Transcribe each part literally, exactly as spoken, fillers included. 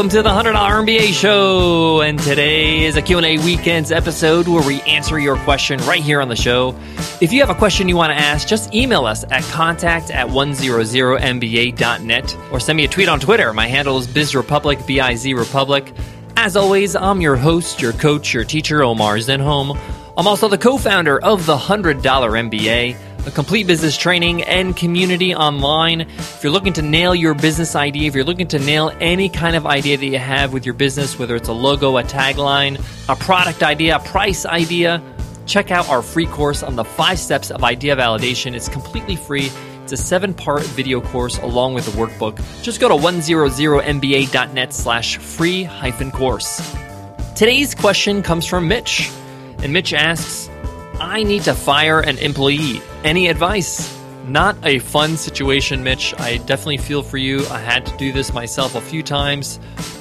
Welcome to the one hundred dollar M B A Show, and today is a Q and A Weekends episode where we answer your question right here on the show. If you have a question you want to ask, just email us at contact at one hundred M B A dot net or send me a tweet on Twitter. My handle is BizRepublic, B I Z Republic. As always, I'm your host, your coach, your teacher, Omar Zenhom. I'm also the co-founder of the one hundred dollar M B A, a complete business training and community online. If you're looking to nail your business idea, if you're looking to nail any kind of idea that you have with your business, whether it's a logo, a tagline, a product idea, a price idea, check out our free course on the five steps of idea validation. It's completely free. It's a seven-part video course along with a workbook. Just go to one hundred M B A dot net slash free hyphen course. Today's question comes from Mitch, and Mitch asks, I need to fire an employee. Any advice? Not a fun situation, Mitch. I definitely feel for you. I had to do this myself a few times,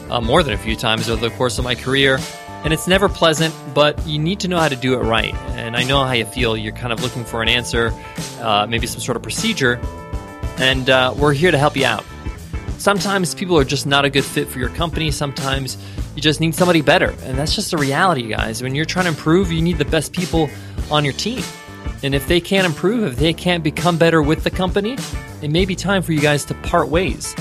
uh, more than a few times over the course of my career, and it's never pleasant, but you need to know how to do it right. And I know how you feel. You're kind of looking for an answer, uh, maybe some sort of procedure, and uh, we're here to help you out. Sometimes people are just not a good fit for your company. Sometimes you just need somebody better, and that's just the reality, guys. When you're trying to improve, you need the best people on your team. And if they can't improve, if they can't become better with the company, it may be time for you guys to part ways.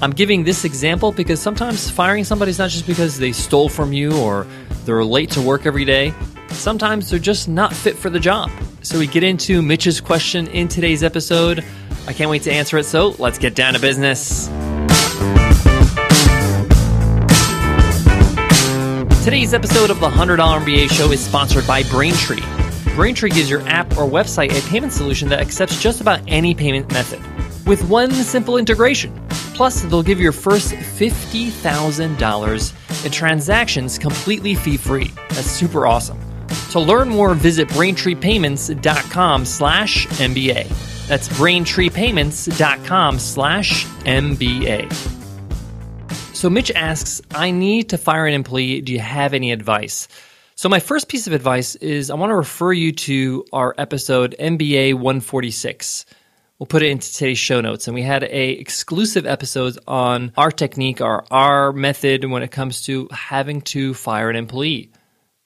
I'm giving this example because sometimes firing somebody is not just because they stole from you or they're late to work every day. Sometimes they're just not fit for the job. So we get into Mitch's question in today's episode. I can't wait to answer it, so let's get down to business. Today's episode of the one hundred dollar M B A Show is sponsored by Braintree. Braintree gives your app or website a payment solution that accepts just about any payment method with one simple integration. Plus, they'll give your first fifty thousand dollars in transactions completely fee-free. That's super awesome. To learn more, visit BraintreePayments.com slash MBA. That's BraintreePayments.com slash MBA. So Mitch asks, I need to fire an employee. Do you have any advice? So my first piece of advice is I want to refer you to our episode M B A one forty-six. We'll put it into today's show notes. And we had a exclusive episode on our technique, our, our method when it comes to having to fire an employee.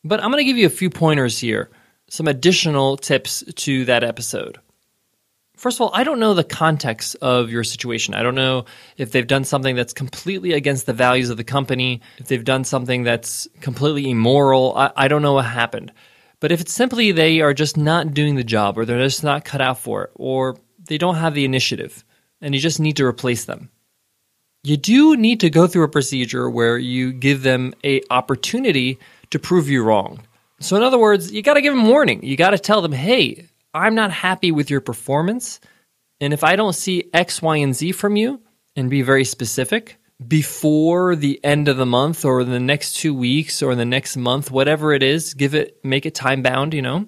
But I'm going to give you a few pointers here, some additional tips to that episode. First of all, I don't know the context of your situation. I don't know if they've done something that's completely against the values of the company, if they've done something that's completely immoral. I, I don't know what happened. But if it's simply they are just not doing the job, or they're just not cut out for it, or they don't have the initiative, and you just need to replace them, you do need to go through a procedure where you give them an opportunity to prove you wrong. So in other words, you got to give them warning. You got to tell them, hey, I'm not happy with your performance, and if I don't see X, Y, and Z from you, and be very specific, before the end of the month or the next two weeks or the next month, whatever it is, give it, make it time-bound, you know,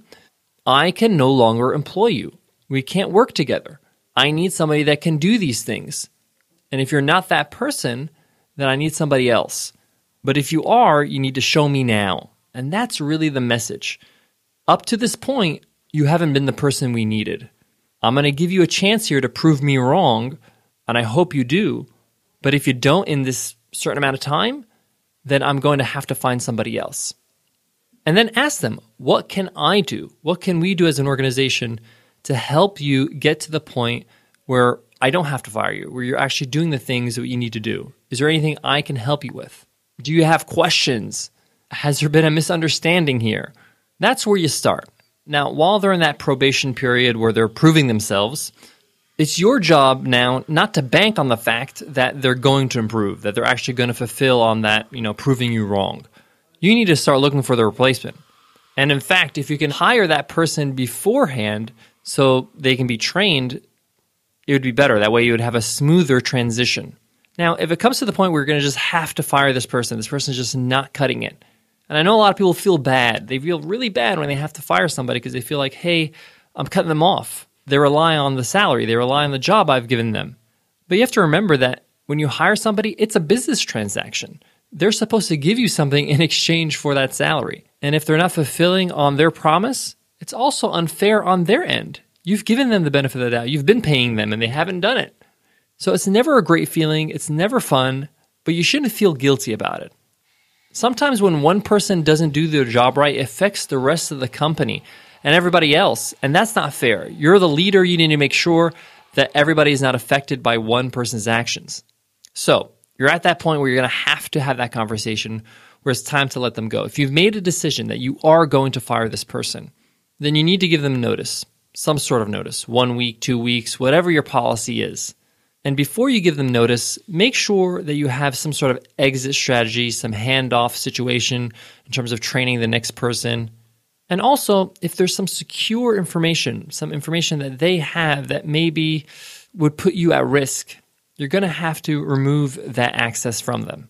I can no longer employ you. We can't work together. I need somebody that can do these things. And if you're not that person, then I need somebody else. But if you are, you need to show me now. And that's really the message. Up to this point, you haven't been the person we needed. I'm going to give you a chance here to prove me wrong, and I hope you do. But if you don't in this certain amount of time, then I'm going to have to find somebody else. And then ask them, what can I do? What can we do as an organization to help you get to the point where I don't have to fire you, where you're actually doing the things that you need to do? Is there anything I can help you with? Do you have questions? Has there been a misunderstanding here? That's where you start. Now, while they're in that probation period where they're proving themselves, it's your job now not to bank on the fact that they're going to improve, that they're actually going to fulfill on that, you know, proving you wrong. You need to start looking for the replacement. And in fact, if you can hire that person beforehand so they can be trained, it would be better. That way you would have a smoother transition. Now, if it comes to the point where you're going to just have to fire this person, this person's just not cutting it. And I know a lot of people feel bad. They feel really bad when they have to fire somebody because they feel like, hey, I'm cutting them off. They rely on the salary. They rely on the job I've given them. But you have to remember that when you hire somebody, it's a business transaction. They're supposed to give you something in exchange for that salary. And if they're not fulfilling on their promise, it's also unfair on their end. You've given them the benefit of the doubt. You've been paying them, and they haven't done it. So it's never a great feeling. It's never fun. but you shouldn't feel guilty about it. Sometimes when one person doesn't do their job right, it affects the rest of the company and everybody else, and that's not fair. You're the leader. You need to make sure that everybody is not affected by one person's actions. So you're at that point where you're going to have to have that conversation where it's time to let them go. If you've made a decision that you are going to fire this person, then you need to give them notice, some sort of notice, one week, two weeks, whatever your policy is. And before you give them notice, make sure that you have some sort of exit strategy, some handoff situation in terms of training the next person. And also, if there's some secure information, some information that they have that maybe would put you at risk, you're going to have to remove that access from them.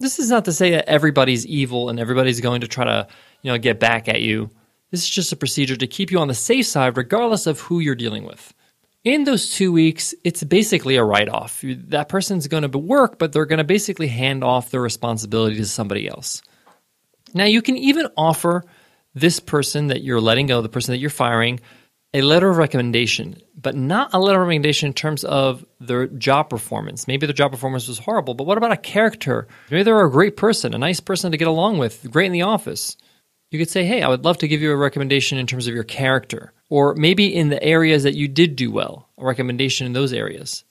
This is not to say that everybody's evil and everybody's going to try to, you know, get back at you. This is just a procedure to keep you on the safe side regardless of who you're dealing with. In those two weeks, it's basically a write-off. That person's going to work, but they're going to basically hand off their responsibility to somebody else. Now, you can even offer this person that you're letting go, the person that you're firing, a letter of recommendation, but not a letter of recommendation in terms of their job performance. Maybe their job performance was horrible, but what about a character? Maybe they're a great person, a nice person to get along with, great in the office. You could say, hey, I would love to give you a recommendation in terms of your character, or maybe in the areas that you did do well, a recommendation in those areas.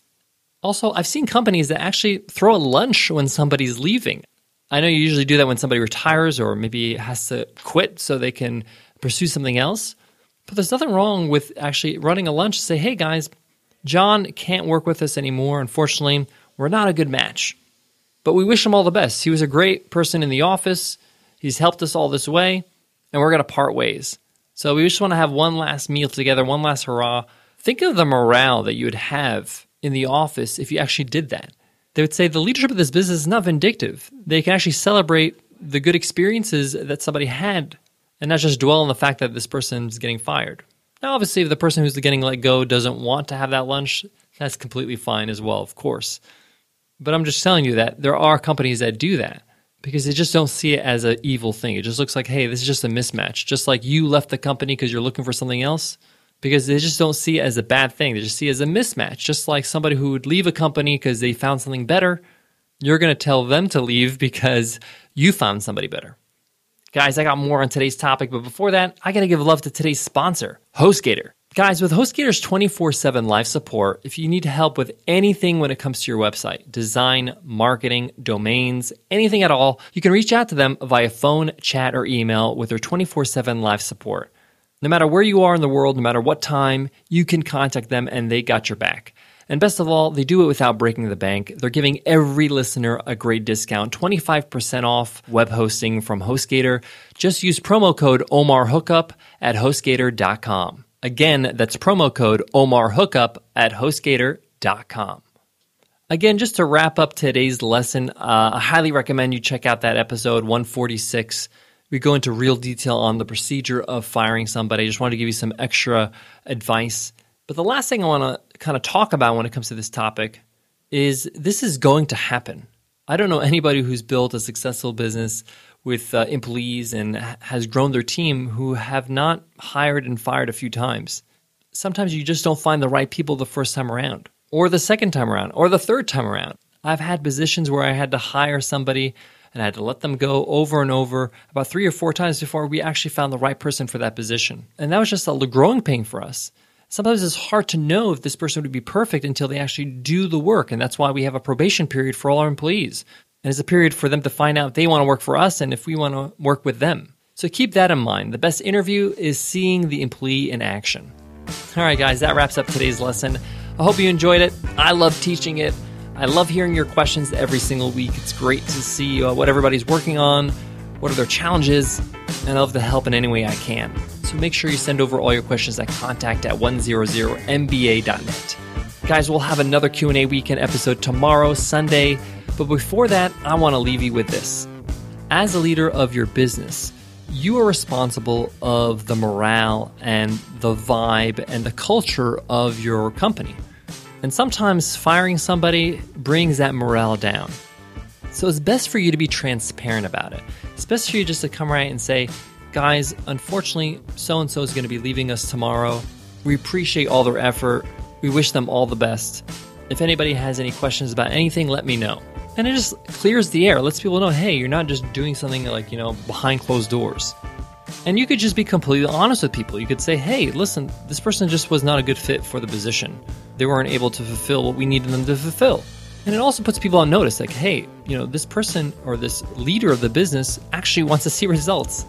Also, I've seen companies that actually throw a lunch when somebody's leaving. I know you usually do that when somebody retires or maybe has to quit so they can pursue something else, but there's nothing wrong with actually running a lunch to say, hey guys, John can't work with us anymore. Unfortunately, we're not a good match, but we wish him all the best. He was a great person in the office. He's helped us all this way, and we're going to part ways. So we just want to have one last meal together, one last hurrah. Think of the morale that you would have in the office if you actually did that. They would say the leadership of this business is not vindictive. They can actually celebrate the good experiences that somebody had and not just dwell on the fact that this person's getting fired. Now, obviously, if the person who's getting let go doesn't want to have that lunch, that's completely fine as well, of course. But I'm just telling you that there are companies that do that, because they just don't see it as an evil thing. It just looks like, hey, this is just a mismatch. Just like you left the company because you're looking for something else, because they just don't see it as a bad thing. They just see it as a mismatch. Just like somebody who would leave a company because they found something better, you're going to tell them to leave because you found somebody better. Guys, I got more on today's topic, but before that, I got to give love to today's sponsor, HostGator. Guys, with HostGator's twenty-four seven live support, if you need help with anything when it comes to your website, design, marketing, domains, anything at all, you can reach out to them via phone, chat, or email with their twenty-four seven live support. No matter where you are in the world, no matter what time, you can contact them and they got your back. And best of all, they do it without breaking the bank. They're giving every listener a great discount, twenty-five percent off web hosting from HostGator. Just use promo code OMARHOOKUP at HostGator dot com. Again, that's promo code OMARHOOKUP at HostGator dot com. Again, just to wrap up today's lesson, uh, I highly recommend you check out that episode one forty-six. We go into real detail on the procedure of firing somebody. I just wanted to give you some extra advice. But the last thing I want to kind of talk about when it comes to this topic is this is going to happen. I don't know anybody who's built a successful business with uh, employees and has grown their team who have not hired and fired a few times. Sometimes you just don't find the right people the first time around, or the second time around, or the third time around. I've had positions where I had to hire somebody and I had to let them go over and over about three or four times before we actually found the right person for that position. And that was just a growing pain for us. Sometimes it's hard to know if this person would be perfect until they actually do the work, and that's why we have a probation period for all our employees. And it's a period for them to find out if they want to work for us and if we want to work with them. So keep that in mind. The best interview is seeing the employee in action. All right, guys, that wraps up today's lesson. I hope you enjoyed it. I love teaching it. I love hearing your questions every single week. It's great to see uh, what everybody's working on, what are their challenges, and I love to help in any way I can. So make sure you send over all your questions at contact at one hundred M B A dot net. Guys, we'll have another Q and A weekend episode tomorrow, Sunday. But before that, I want to leave you with this. As a leader of your business, you are responsible of the morale and the vibe and the culture of your company. And sometimes firing somebody brings that morale down. So it's best for you to be transparent about it. It's best for you just to come right and say, guys, unfortunately, so-and-so is going to be leaving us tomorrow. We appreciate all their effort. We wish them all the best. If anybody has any questions about anything, let me know. And it just clears the air. Lets people know, hey, you're not just doing something like, you know, behind closed doors. And you could just be completely honest with people. You could say, hey, listen, this person just was not a good fit for the position. They weren't able to fulfill what we needed them to fulfill. And it also puts people on notice, like, hey, you know, this person or this leader of the business actually wants to see results.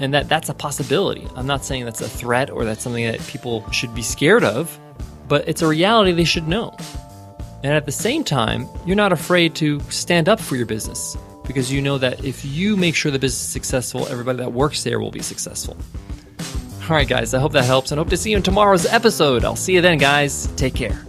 And that that's a possibility. I'm not saying that's a threat or that's something that people should be scared of, but it's a reality they should know. And at the same time, you're not afraid to stand up for your business, because you know that if you make sure the business is successful, everybody that works there will be successful. All right, guys, I hope that helps, and hope to see you in tomorrow's episode. I'll see you then, guys. Take care.